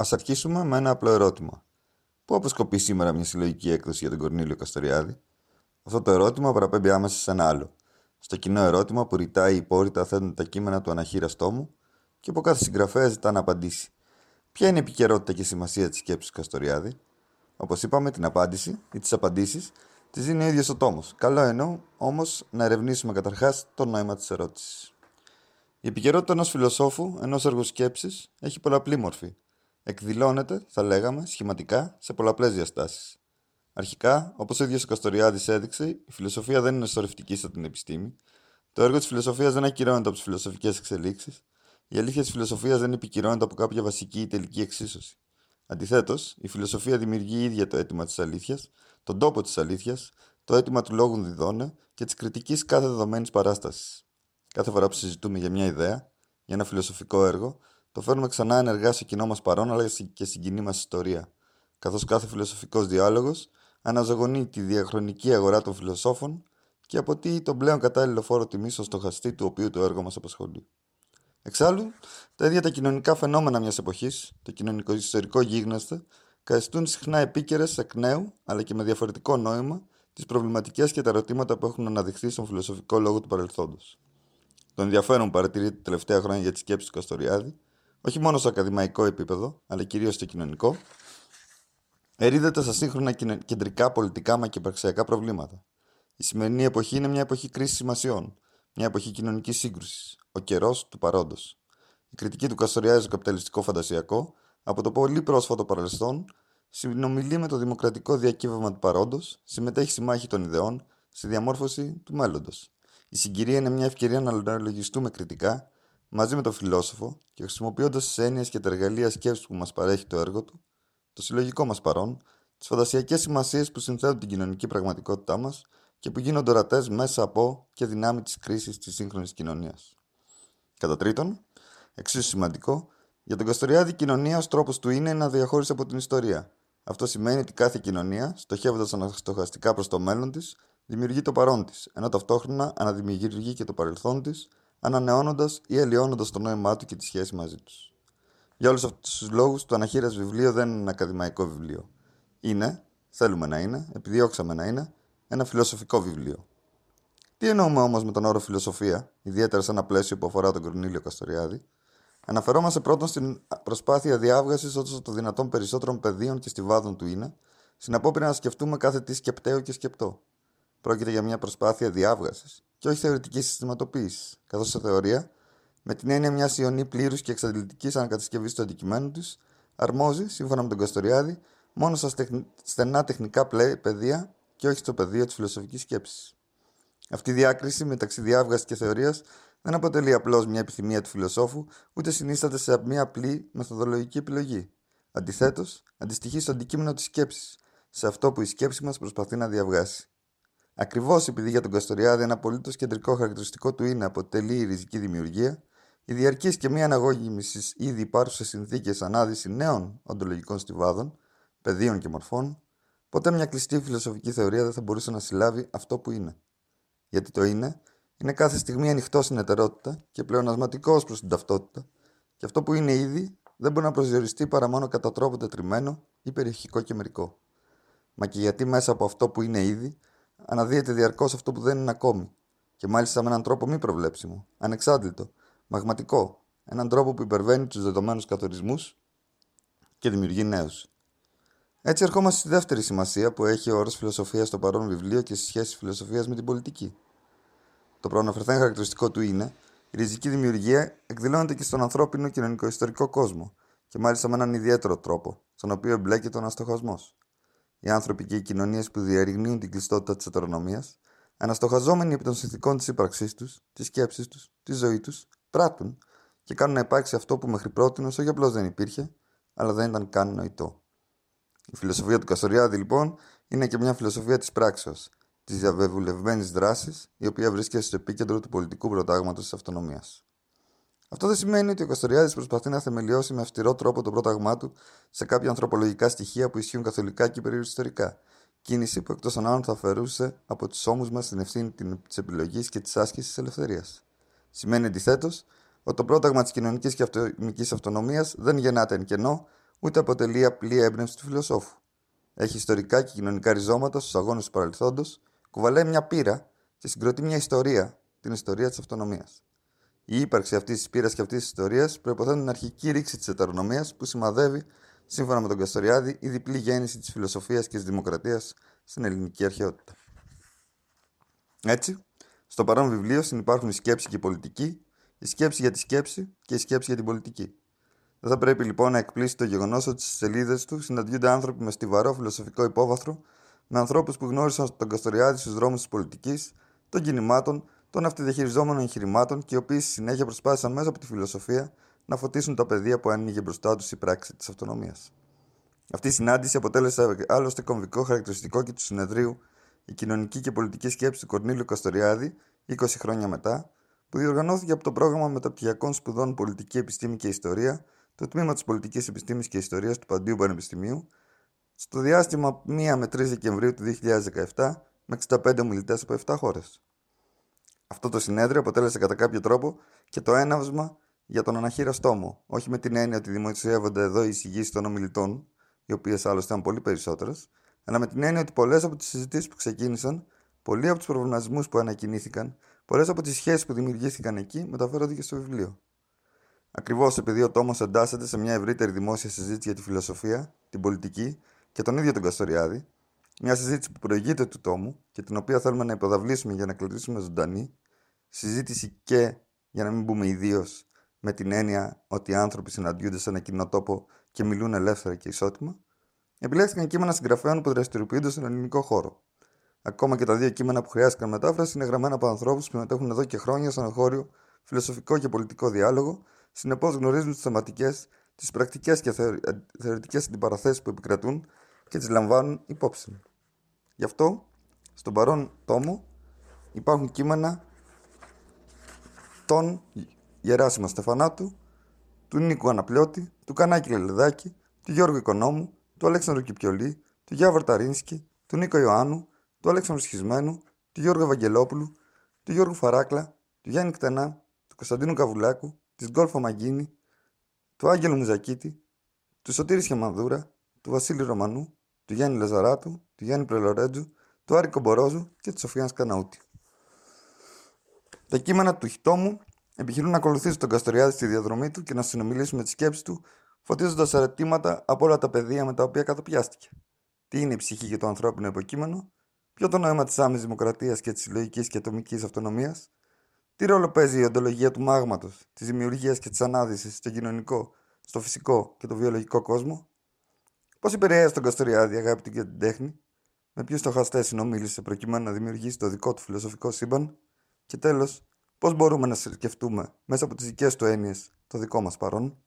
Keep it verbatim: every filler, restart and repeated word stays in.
Ας αρχίσουμε με ένα απλό ερώτημα. Πού αποσκοπεί σήμερα μια συλλογική έκδοση για τον Κορνήλιο Καστοριάδη? Αυτό το ερώτημα παραπέμπει άμεσα σε ένα άλλο. Στο κοινό ερώτημα που ρητάει υπόρρητα θέτουν τα κείμενα του αναχείρα στόμου και από κάθε συγγραφέα ζητά να απαντήσει. Ποια είναι η επικαιρότητα και η σημασία της σκέψης του Καστοριάδη? Όπως είπαμε, την απάντηση ή τις απαντήσεις τις δίνει ο ίδιος ο τόμος. Καλό εννοώ όμως να ερευνήσουμε καταρχάς το νόημα της ερώτησης. Η επικαιρότητα ενός φιλοσόφου, ενός έργου σκέψης, έχει πολλαπλή μορφή. Εκδηλώνεται, θα λέγαμε, σχηματικά σε πολλαπλές διαστάσεις. Αρχικά, όπως ο ίδιος ο Καστοριάδης έδειξε, η φιλοσοφία δεν είναι σωρευτική σαν την επιστήμη. Το έργο της φιλοσοφίας δεν ακυρώνεται από τις φιλοσοφικές εξελίξεις. Η αλήθεια της φιλοσοφίας δεν επικυρώνεται από κάποια βασική ή τελική εξίσωση. Αντιθέτως, η φιλοσοφία δημιουργεί ίδια το αίτημα της αλήθειας, τον τόπο της αλήθειας, το αίτημα του λόγου διδώνε και της κριτικής κάθε δεδομένης παράστασης. Κάθε φορά που συζητούμε για μια ιδέα, για ένα φιλοσοφικό έργο, το φέρνουμε ξανά ενεργά στο κοινό μας παρόν αλλά και στην κοινή μας ιστορία. Καθώς κάθε φιλοσοφικός διάλογος αναζωογονεί τη διαχρονική αγορά των φιλοσόφων και αποτείει τον πλέον κατάλληλο φόρο τιμής στο στοχαστή του οποίου το έργο μας απασχολεί. Εξάλλου, τα ίδια τα κοινωνικά φαινόμενα μιας εποχής, το κοινωνικο-ιστορικό γίγνεσθε, καθιστούν συχνά επίκαιρες εκ νέου αλλά και με διαφορετικό νόημα τις προβληματικές και τα ερωτήματα που έχουν αναδειχθεί στον φιλοσοφικό λόγο του παρελθόντος. Το ενδιαφέρον που παρατηρείται τα τελευταία χρόνια για τη σκέψη του Καστοριάδη, όχι μόνο στο ακαδημαϊκό επίπεδο, αλλά κυρίως στο κοινωνικό, ερίδεται στα σύγχρονα κεντρικά πολιτικά μα και υπαρξιακά προβλήματα. Η σημερινή εποχή είναι μια εποχή κρίσης σημασιών, μια εποχή κοινωνικής σύγκρουσης, ο καιρός του παρόντος. Η κριτική του Καστοριάδη στο καπιταλιστικό φαντασιακό, από το πολύ πρόσφατο παρελθόν, συνομιλεί με το δημοκρατικό διακύβευμα του παρόντος, συμμετέχει στη μάχη των ιδεών, στη διαμόρφωση του μέλλοντος. Η συγκυρία είναι μια ευκαιρία να αναλογιστούμε κριτικά μαζί με τον φιλόσοφο και χρησιμοποιώντας τις έννοιες και τα εργαλεία σκέψης που μας παρέχει το έργο του, το συλλογικό μας παρόν, τις φαντασιακές σημασίες που συνθέτουν την κοινωνική πραγματικότητά μας και που γίνονται ορατές μέσα από και δυνάμει της κρίσης της σύγχρονης κοινωνίας. Κατά τρίτον, εξίσου σημαντικό, για τον Καστοριάδη η κοινωνία ως τρόπος του είναι να διαχώρισε από την ιστορία. Αυτό σημαίνει ότι κάθε κοινωνία, στοχεύοντας αναστοχαστικά προς το μέλλον της, δημιουργεί το παρόν της, ενώ ταυτόχρονα αναδημιουργεί και το παρελθόν της, ανανεώνοντας ή αλλοιώνοντας το νόημά του και τη σχέση μαζί τους. Για όλους αυτούς τους λόγους, το αναχείρας βιβλίο δεν είναι ένα ακαδημαϊκό βιβλίο. Είναι, θέλουμε να είναι, επιδιώξαμε να είναι, ένα φιλοσοφικό βιβλίο. Τι εννοούμε όμως με τον όρο φιλοσοφία, ιδιαίτερα σε ένα πλαίσιο που αφορά τον Κορνήλιο Καστοριάδη? Αναφερόμαστε πρώτον στην προσπάθεια διάβγασης όσο το δυνατόν περισσότερων πεδίων και στιβάδων του είναι, στην απόπειρα να σκεφτούμε κάθε τι σκεπταίο και σκεπτό. Πρόκειται για μια προσπάθεια διάβγασης και όχι θεωρητικής συστηματοποίησης, καθώς σε θεωρία, με την έννοια μια ιονή πλήρους και εξαντλητικής ανακατασκευής του αντικειμένου της, αρμόζει, σύμφωνα με τον Καστοριάδη, μόνο στα στενά τεχνικά πεδία και όχι στο πεδίο της φιλοσοφικής σκέψης. Αυτή η διάκριση μεταξύ διάβγασης και θεωρίας δεν αποτελεί απλώς μια επιθυμία του φιλοσόφου, ούτε συνίσταται σε μια απλή μεθοδολογική επιλογή. Αντιθέτως, αντιστοιχεί στο αντικείμενο της σκέψης, σε αυτό που η σκέψη μας προσπαθεί να διαβγάσει. Ακριβώς επειδή για τον Καστοριάδη ένα απολύτως κεντρικό χαρακτηριστικό του είναι αποτελεί η ριζική δημιουργία, η διαρκής και μη αναγώγηση ήδη υπάρχουσες συνθήκες ανάδυση νέων οντολογικών στιβάδων, πεδίων και μορφών, ποτέ μια κλειστή φιλοσοφική θεωρία δεν θα μπορούσε να συλλάβει αυτό που είναι. Γιατί το είναι, είναι κάθε στιγμή ανοιχτό στην ετερότητα και πλεονασματικό προς την ταυτότητα, και αυτό που είναι ήδη δεν μπορεί να προσδιοριστεί παρά μόνο κατά τρόπο τετριμένο ή περιοχικό και μερικό. Μα και γιατί μέσα από αυτό που είναι ήδη, αναδύεται διαρκώς αυτό που δεν είναι ακόμη, και μάλιστα με έναν τρόπο μη προβλέψιμο, ανεξάντλητο, μαγματικό, έναν τρόπο που υπερβαίνει τους δεδομένους καθορισμούς και δημιουργεί νέους. Έτσι, ερχόμαστε στη δεύτερη σημασία που έχει ο όρος φιλοσοφία στο παρόν βιβλίο και στη σχέση φιλοσοφία με την πολιτική. Το προαναφερθέν χαρακτηριστικό του είναι, η ριζική δημιουργία εκδηλώνεται και στον ανθρώπινο κοινωνικο-ιστορικό κόσμο, και μάλιστα με έναν ιδιαίτερο τρόπο, στον οποίο εμπλέκεται ο αναστοχασμός. Οι άνθρωποι και οι κοινωνίες που διαρριγνύουν την κλειστότητα της ετερονομίας, αναστοχαζόμενοι επί των συνθηκών της ύπαρξής τους, της σκέψης τους, της ζωής τους, πράττουν και κάνουν να υπάρξει αυτό που μέχρι πρότινος όχι απλώς δεν υπήρχε, αλλά δεν ήταν καν νοητό. Η φιλοσοφία του Καστοριάδη, λοιπόν, είναι και μια φιλοσοφία της πράξεως, της διαβεβουλευμένης δράσης, η οποία βρίσκεται στο επίκεντρο του πολιτικού προτάγματος της αυτονομίας. Αυτό δεν σημαίνει ότι ο Καστοριάδης προσπαθεί να θεμελιώσει με αυστηρό τρόπο το πρόταγμά του σε κάποια ανθρωπολογικά στοιχεία που ισχύουν καθολικά και περιοριστορικά. Κίνηση που εκτός των άλλων θα αφαιρούσε από τους ώμους μας την ευθύνη της επιλογής και της άσκησης της ελευθερίας. Σημαίνει αντιθέτως ότι το πρόταγμα της κοινωνικής και αυτονομικής αυτονομίας δεν γεννάται εν κενό, ούτε αποτελεί απλή έμπνευση του φιλοσόφου. Έχει ιστορικά και κοινωνικά ριζώματα στους αγώνες του παρελθόντος, κουβαλάει μια πύρα και συγκροτεί μια ιστορία, την ιστορία της αυτονομίας. Η ύπαρξη αυτής της πύρας και αυτής της ιστορίας προϋποθέτει την αρχική ρήξη της ετερονομίας που σημαδεύει, σύμφωνα με τον Καστοριάδη, η διπλή γέννηση της φιλοσοφίας και της δημοκρατίας στην ελληνική αρχαιότητα. Έτσι, στο παρόν βιβλίο συνυπάρχουν η σκέψη και η πολιτική, η σκέψη για τη σκέψη και η σκέψη για την πολιτική. Δεν θα πρέπει λοιπόν να εκπλήσει το γεγονός ότι στις σελίδες του συναντιούνται άνθρωποι με στιβαρό φιλοσοφικό υπόβαθρο, με ανθρώπους που γνώρισαν τον Καστοριάδη στους δρόμους της πολιτικής, των κινημάτων, των αυτοδιαχειριζόμενων εγχειρημάτων και οι οποίοι στη συνέχεια προσπάθησαν μέσα από τη φιλοσοφία να φωτίσουν τα πεδία που άνοιγε μπροστά τους η πράξη της αυτονομίας. Αυτή η συνάντηση αποτέλεσε άλλωστε κομβικό χαρακτηριστικό και του συνεδρίου «Η κοινωνική και πολιτική σκέψη του Κορνήλιου Καστοριάδη, είκοσι χρόνια μετά», που διοργανώθηκε από το πρόγραμμα μεταπτυχιακών σπουδών Πολιτική Επιστήμη και Ιστορία, το τμήμα της Πολιτικής Επιστήμης και Ιστορίας του Παντείου Πανεπιστημίου, στο διάστημα πρώτη με τρεις Δεκεμβρίου του δύο χιλιάδες δεκαεπτά, με εξήντα πέντε ομιλητές από επτά χώρες. Αυτό το συνέδριο αποτέλεσε κατά κάποιο τρόπο και το έναυσμα για τον αναχείραστόμο, όχι με την έννοια ότι δημοσιεύονται εδώ οι εισηγήσεις των ομιλητών, οι οποίες άλλωστε ήταν πολύ περισσότερες, αλλά με την έννοια ότι πολλές από τις συζητήσεις που ξεκίνησαν, πολλοί από τους προβληματισμούς που ανακοινήθηκαν, πολλές από τις σχέσεις που δημιουργήθηκαν εκεί μεταφέρονται και στο βιβλίο. Ακριβώς επειδή ο τόμος εντάσσεται σε μια ευρύτερη δημόσια συζήτηση για τη φιλοσοφία, την πολιτική και τον ίδιο τον Καστοριάδη, μια συζήτηση που προηγείται του τόμου και την οποία θέλουμε να υποδαβλήσουμε για να κρατήσουμε ζωντανή, συζήτηση και, για να μην πούμε ιδίως, με την έννοια ότι οι άνθρωποι συναντιούνται σε ένα κοινό τόπο και μιλούν ελεύθερα και ισότιμα, επιλέχθηκαν κείμενα συγγραφέων που δραστηριοποιούνται στον ελληνικό χώρο. Ακόμα και τα δύο κείμενα που χρειάστηκαν μετάφραση είναι γραμμένα από ανθρώπους που συμμετέχουν εδώ και χρόνια στον εγχώριο φιλοσοφικό και πολιτικό διάλογο, συνεπώς γνωρίζουν τις θεματικές, τις πρακτικές και θεωρητικές αντιπαραθέσεις που επικρατούν και τις λαμβάνουν υπόψη. Γι' αυτό, στον παρόν τόμο υπάρχουν κείμενα των Γεράσιμου Στεφανάτου, του Νίκου Αναπλιώτη, του Κανάκη Λελεδάκη, του Γιώργου Οικονόμου, του Αλέξανδρου Κυπκιολή, του Γιάβαρ Ταρίνσκι, του Νίκο Ιωάννου, του Αλέξανδρου Σχισμένου, του Γιώργου Βαγγελόπουλου, του Γιώργου Φαράκλα, του Γιάννη Κτενά, του Κωνσταντίνου Καβουλάκου, της Γκόλφα Μαγκίνη, του Άγγελου Μουζακίτη, του Σωτήρις Χερμανδούρα, του Βασίλη Ρωμανού, του Γιάννη Λαζαράτου, του Γιάννη Προλορέτζου, του Άρη Κομπορόζου και του Σοφιάν Καναούτη. Τα κείμενα του τόμου επιχειρούν να ακολουθήσουν τον Καστοριάδη στη διαδρομή του και να συνομιλήσουν με τη σκέψη του, φωτίζοντας ερωτήματα από όλα τα πεδία με τα οποία κατοπιάστηκε. Τι είναι η ψυχή και το ανθρώπινο υποκείμενο, ποιο το νόημα της άμεσης δημοκρατίας και της συλλογικής και ατομικής αυτονομίας, τι ρόλο παίζει η οντολογία του μάγματος, της δημιουργίας και της ανάδυσης στο κοινωνικό, στο φυσικό και το βιολογικό κόσμο, πώς επηρέασε τον Καστοριάδη, αγάπη και την τέχνη, με ποιους στοχαστές συνομίλησε προκειμένου να δημιουργήσει το δικό του φιλοσοφικό σύμπαν, και τέλος, πώς μπορούμε να συσκεφτούμε μέσα από τις δικές του έννοιες το δικό μας παρόν.